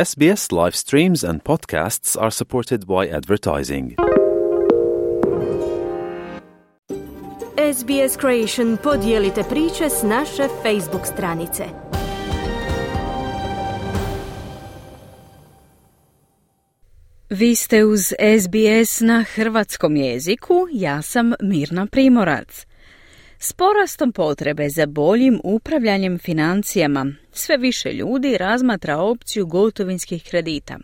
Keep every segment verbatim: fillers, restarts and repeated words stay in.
S B S live streams and podcasts are supported by advertising. S B S Creation, podijelite priče s naše Facebook stranice. Vi ste uz S B S na hrvatskom jeziku, ja sam Mirna Primorac. S porastom potrebe za boljim upravljanjem financijama, sve više ljudi razmatra opciju gotovinskih kredita.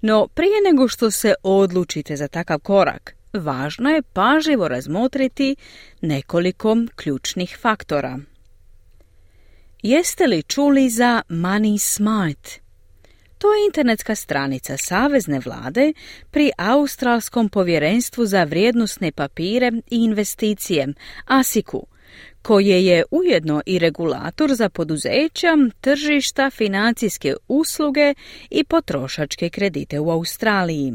No prije nego što se odlučite za takav korak, važno je pažljivo razmotriti nekoliko ključnih faktora. Jeste li čuli za Money Smart? To je internetska stranica Savezne vlade pri Australskom povjerenstvu za vrijednosne papire i investicije, A S I C-u, koje je ujedno i regulator za poduzeća, tržišta, financijske usluge i potrošačke kredite u Australiji.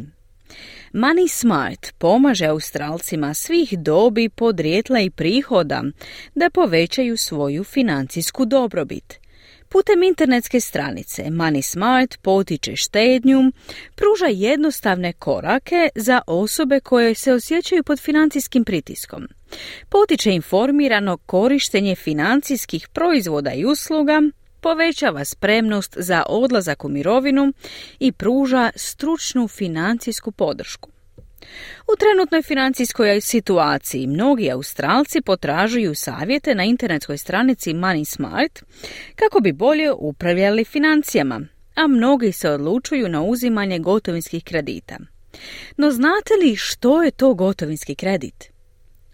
Money Smart pomaže Australcima svih dobi, podrijetla i prihoda da povećaju svoju financijsku dobrobit. Putem internetske stranice Money Smart potiče štednju, pruža jednostavne korake za osobe koje se osjećaju pod financijskim pritiskom. Potiče informirano korištenje financijskih proizvoda i usluga, povećava spremnost za odlazak u mirovinu i pruža stručnu financijsku podršku. U trenutnoj financijskoj situaciji mnogi Australci potražuju savjete na internetskoj stranici Money Smart kako bi bolje upravljali financijama, a mnogi se odlučuju na uzimanje gotovinskih kredita. No znate li što je to gotovinski kredit?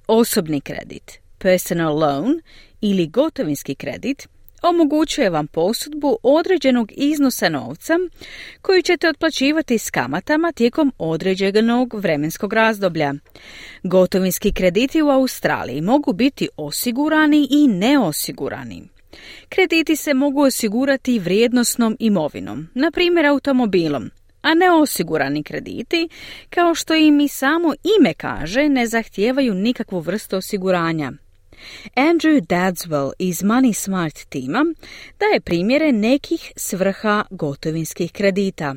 Osobni kredit, personal loan ili gotovinski kredit omogućuje vam posudbu određenog iznosa novca koji ćete otplaćivati s kamatama tijekom određenog vremenskog razdoblja. Gotovinski krediti u Australiji mogu biti osigurani i neosigurani. Krediti se mogu osigurati vrijednosnom imovinom, na primjer automobilom, a neosigurani krediti, kao što im i samo ime kaže, ne zahtijevaju nikakvu vrstu osiguranja. Andrew Dadswell iz Money Smart tima daje primjere nekih svrha gotovinskih kredita.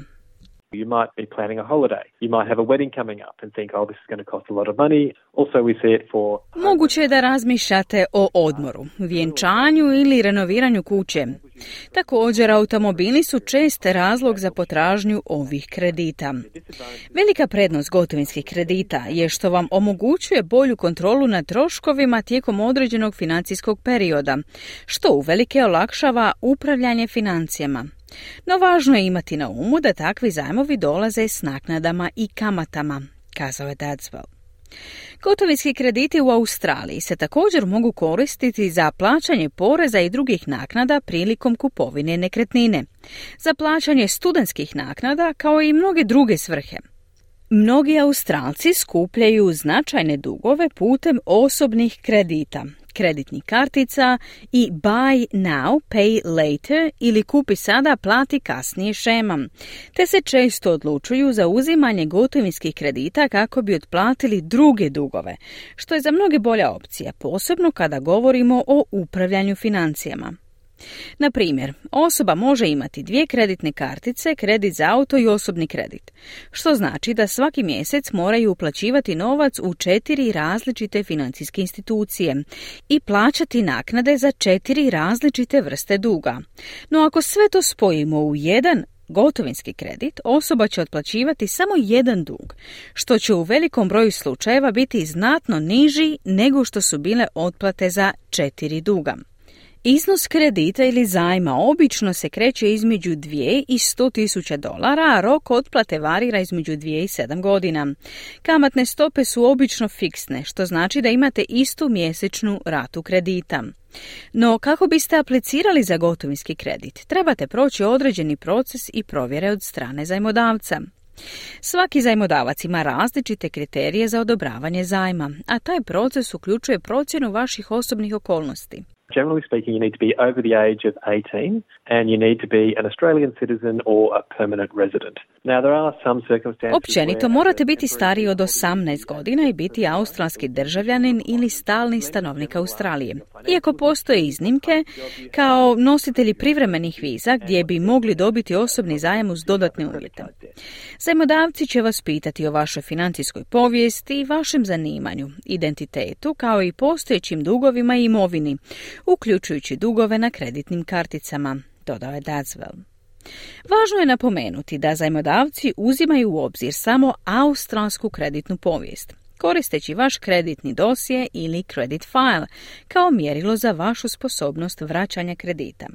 You might be planning a holiday. You might have a wedding coming up and think, oh, this is going to cost a lot of money. Also, we see it for... Moguće je da razmišljate o odmoru, vjenčanju ili renoviranju kuće. Također, automobili su čest razlog za potražnju ovih kredita. Velika prednost gotovinskih kredita je što vam omogućuje bolju kontrolu nad troškovima tijekom određenog financijskog perioda, što uvelike olakšava upravljanje financijama. No važno je imati na umu da takvi zajmovi dolaze s naknadama i kamatama, kazao je Dadswell. Gotovinski krediti u Australiji se također mogu koristiti za plaćanje poreza i drugih naknada prilikom kupovine nekretnine, za plaćanje studentskih naknada kao i mnoge druge svrhe. Mnogi Australci skupljaju značajne dugove putem osobnih kredita, kreditnih kartica i buy now, pay later ili kupi sada, plati kasnije šemam, te se često odlučuju za uzimanje gotovinskih kredita kako bi otplatili druge dugove, što je za mnoge bolja opcija, posebno kada govorimo o upravljanju financijama. Na primjer, osoba može imati dvije kreditne kartice, kredit za auto i osobni kredit, što znači da svaki mjesec moraju uplaćivati novac u četiri različite financijske institucije i plaćati naknade za četiri različite vrste duga. No ako sve to spojimo u jedan gotovinski kredit, osoba će otplaćivati samo jedan dug, što će u velikom broju slučajeva biti znatno niži nego što su bile otplate za četiri duga. Iznos kredita ili zajma obično se kreće između dvije i sto tisuća dolara, a rok otplate varira između dvije i sedam godina. Kamatne stope su obično fiksne, što znači da imate istu mjesečnu ratu kredita. No, kako biste aplicirali za gotovinski kredit, trebate proći određeni proces i provjere od strane zajmodavca. Svaki zajmodavac ima različite kriterije za odobravanje zajma, a taj proces uključuje procjenu vaših osobnih okolnosti. Generally speaking, you need to be over the age of eighteen, and you need to be an Australian citizen or a permanent resident. Now, there are some circumstances. Općenito morate biti stariji od osamnaest godina i biti australski državljanin ili stalni stanovnik Australije. Iako postoje iznimke, kao nositelji privremenih viza gdje bi mogli dobiti osobni zajam uz dodatne uvjete. Zajmodavci će vas pitati o vašoj financijskoj povijesti i vašem zanimanju, identitetu, kao i postojećim dugovima i imovini, uključujući dugove na kreditnim karticama, dodao je Dadswell. Važno je napomenuti da zajmodavci uzimaju u obzir samo australsku kreditnu povijest, koristeći vaš kreditni dosje ili credit file kao mjerilo za vašu sposobnost vraćanja kredita.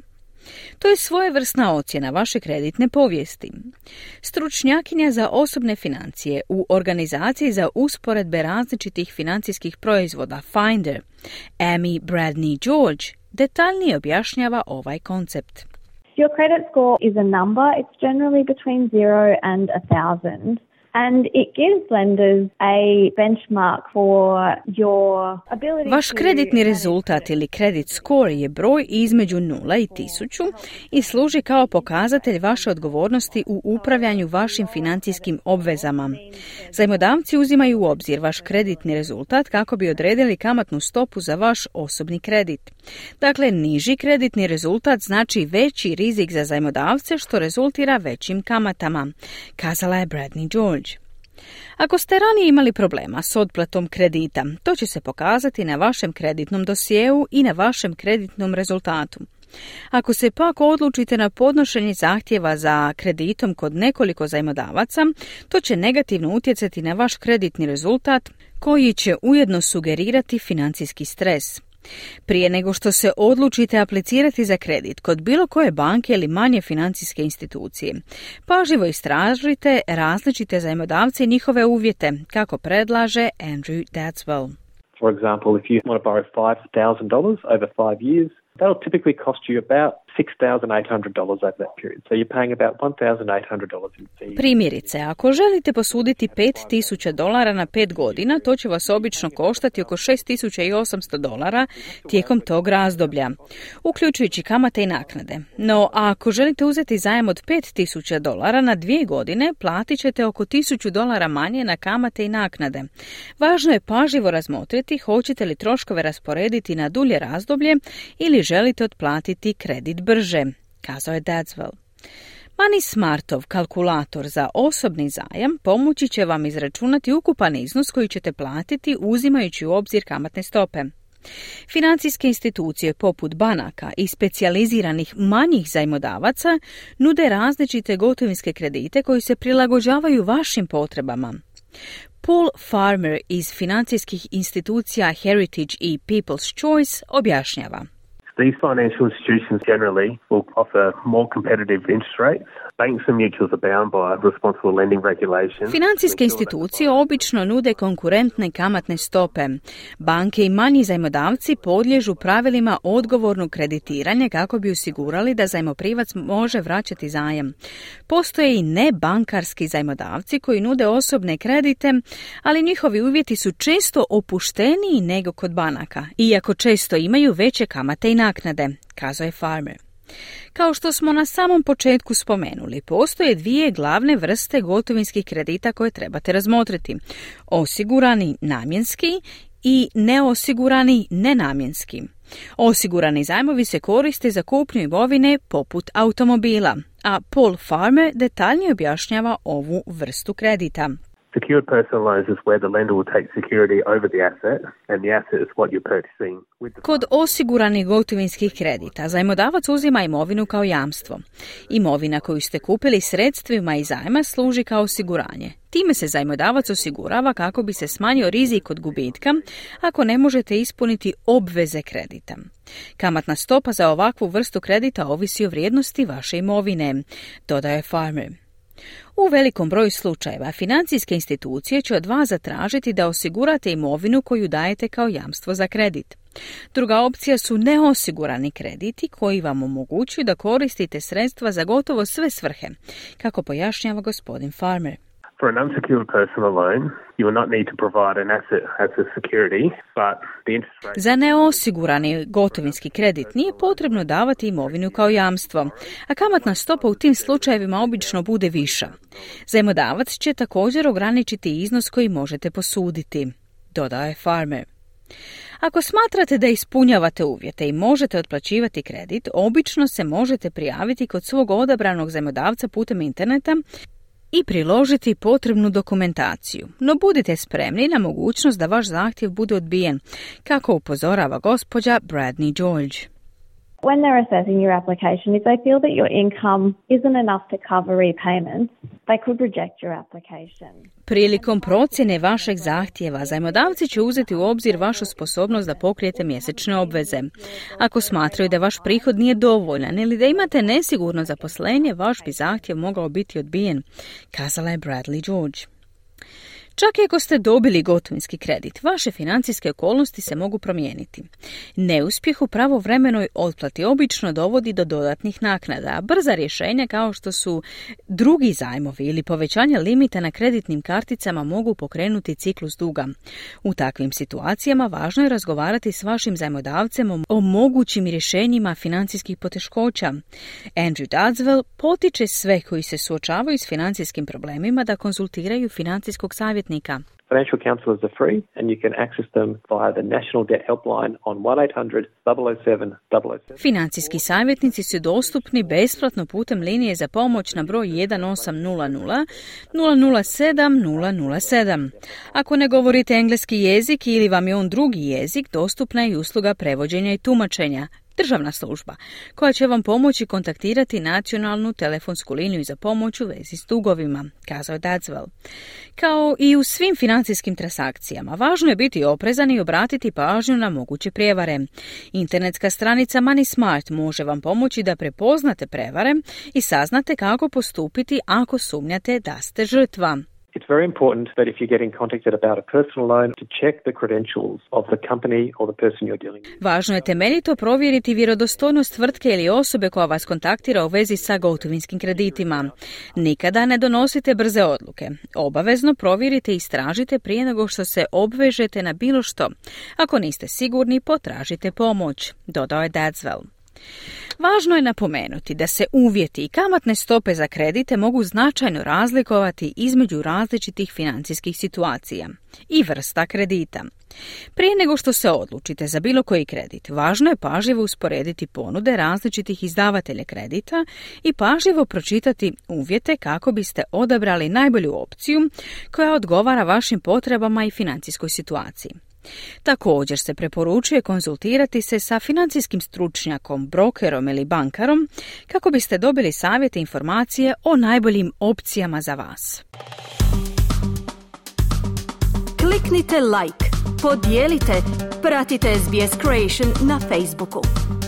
To je svojevrsna ocjena vaše kreditne povijesti. Stručnjakinja za osobne financije u organizaciji za usporedbe različitih financijskih proizvoda Finder, Amy Bradney George, detaljnije objašnjava ovaj koncept. Your credit score is a number. It's generally between zero and a thousand. And it gives lenders a benchmark for your ability. Vaš kreditni rezultat ili credit score je broj između nula i tisuću i služi kao pokazatelj vaše odgovornosti u upravljanju vašim financijskim obvezama. Zajmodavci uzimaju u obzir vaš kreditni rezultat kako bi odredili kamatnu stopu za vaš osobni kredit. Dakle, niži kreditni rezultat znači veći rizik za zajmodavce, što rezultira većim kamatama, kazala je Bradney George. Ako ste ranije imali problema s otplatom kredita, to će se pokazati na vašem kreditnom dosjeu i na vašem kreditnom rezultatu. Ako se pak odlučite na podnošenje zahtjeva za kreditom kod nekoliko zajmodavaca, to će negativno utjecati na vaš kreditni rezultat koji će ujedno sugerirati financijski stres. Prije nego što se odlučite aplicirati za kredit kod bilo koje banke ili manje financijske institucije, pažljivo istražite različite zajmodavce i njihove uvjete, kako predlaže Andrew Dadswell. For example, if you want to borrow five thousand dollars over five years, that'll typically cost you about six thousand eight hundred dollars over that period. So you're paying about one thousand eight hundred dollars in fees. Primjerice, ako želite posuditi pet tisuća dolara na pet godina, to će vas obično koštati oko šest tisuća osamsto dolara tijekom tog razdoblja, uključujući kamate i naknade. No, ako želite uzeti zajam od pet tisuća dolara na dvije godine, platit ćete oko tisuću dolara manje na kamate i naknade. Važno je pažljivo razmotriti hoćete li troškove rasporediti na dulje razdoblje ili želite otplatiti kredit brže, kazao je Dadswell. Money Smartov kalkulator za osobni zajam pomoći će vam izračunati ukupan iznos koji ćete platiti uzimajući u obzir kamatne stope. Financijske institucije poput banaka i specijaliziranih manjih zajmodavaca nude različite gotovinske kredite koji se prilagođavaju vašim potrebama. Paul Farmer iz financijskih institucija Heritage i People's Choice objašnjava. These financial institutions generally will offer more competitive interest rates. Banks and mutuals are bound by responsible lending regulations. Financijske institucije obično nude konkurentne kamatne stope. Banke i manji zajmodavci podliježu pravilima odgovornog kreditiranja kako bi osigurali da zajmoprimac može vraćati zajam. Postoje i nebankarski zajmodavci koji nude osobne kredite, ali njihovi uvjeti su često opušteniji nego kod banaka, iako često imaju veće kamate i naknade, kazao je Farmer. Kao što smo na samom početku spomenuli, postoje dvije glavne vrste gotovinskih kredita koje trebate razmotriti. Osigurani namjenski i neosigurani nenamjenski. Osigurani zajmovi se koriste za kupnju imovine poput automobila, a Paul Farmer detaljnije objašnjava ovu vrstu kredita. Secured personal loans is where the lender will take security over the asset, and the asset is what you're purchasing. Kod osiguranih gotovinskih kredita zajmodavac uzima imovinu kao jamstvo. Imovina koju ste kupili sredstvima iz zajma služi kao osiguranje. Time se zajmodavac osigurava kako bi se smanjio rizik od gubitka ako ne možete ispuniti obveze kredita. Kamatna stopa za ovakvu vrstu kredita ovisi o vrijednosti vaše imovine, dodaje Farmer. U velikom broju slučajeva financijske institucije će od vas zatražiti da osigurate imovinu koju dajete kao jamstvo za kredit. Druga opcija su neosigurani krediti koji vam omogućuju da koristite sredstva za gotovo sve svrhe, kako pojašnjava gospodin Farmer. For an unsecured personal loan, you will not need to provide an asset as a security, but the interest rate... Za neosigurani gotovinski kredit nije potrebno davati imovinu kao jamstvo, a kamatna stopa u tim slučajevima obično bude viša. Zajmodavac će također ograničiti iznos koji možete posuditi, dodao je Farmer. Ako smatrate da ispunjavate uvjete i možete otplaćivati kredit, obično se možete prijaviti kod svog odabranog zajmodavca putem interneta i priložiti potrebnu dokumentaciju. No budite spremni na mogućnost da vaš zahtjev bude odbijen, kako upozorava gospođa Bradney George. When they're assessing your application, if they feel that your income isn't enough to cover repayments, they could reject your application. Prilikom procjene vašeg zahtjeva, zajmodavci će uzeti u obzir vašu sposobnost da pokrijete mjesečne obveze. Ako smatraju da vaš prihod nije dovoljan ili da imate nesigurno zaposlenje, vaš bi zahtjev mogao biti odbijen, kazala je Bradley George. Čak i ako ste dobili gotovinski kredit, vaše financijske okolnosti se mogu promijeniti. Neuspjeh u pravovremenoj otplati obično dovodi do dodatnih naknada, a brza rješenja kao što su drugi zajmovi ili povećanje limita na kreditnim karticama mogu pokrenuti ciklus duga. U takvim situacijama važno je razgovarati s vašim zajmodavcem o mogućim rješenjima financijskih poteškoća. Andrew Dadswell potiče sve koji se suočavaju s financijskim problemima da konzultiraju financijskog savjetnika. Financial counsellors are free and you can access them via the National Debt Helpline on one eight hundred, double oh seven, double oh seven. Financijski savjetnici su dostupni besplatno putem linije za pomoć na broj jedan osam nula nula, nula nula sedam, nula nula sedam. Ako ne govorite engleski jezik ili vam je on drugi jezik, dostupna je i usluga prevođenja i tumačenja. Državna služba koja će vam pomoći kontaktirati nacionalnu telefonsku liniju za pomoć u vezi s dugovima, kazao Dadswell. Kao i u svim financijskim transakcijama, važno je biti oprezan i obratiti pažnju na moguće prijevare. Internetska stranica Money Smart može vam pomoći da prepoznate prevare i saznate kako postupiti ako sumnjate da ste žrtva. It's very important that if you're getting contacted about a personal loan to check the credentials of the company or the person you're dealing with. Važno je temeljito provjeriti vjerodostojnost tvrtke ili osobe koja vas kontaktira u vezi sa gotovinskim kreditima. Nikada ne donosite brze odluke. Obavezno provjerite i istražite prije nego što se obvežete na bilo što. Ako niste sigurni, potražite pomoć, dodao je Dadswell. Važno je napomenuti da se uvjeti i kamatne stope za kredite mogu značajno razlikovati između različitih financijskih situacija i vrsta kredita. Prije nego što se odlučite za bilo koji kredit, važno je pažljivo usporediti ponude različitih izdavatelja kredita i pažljivo pročitati uvjete kako biste odabrali najbolju opciju koja odgovara vašim potrebama i financijskoj situaciji. Također se preporučuje konzultirati se sa financijskim stručnjakom, brokerom ili bankarom kako biste dobili savjete i informacije o najboljim opcijama za vas. Kliknite like, podijelite, pratite S B S Creation na Facebooku.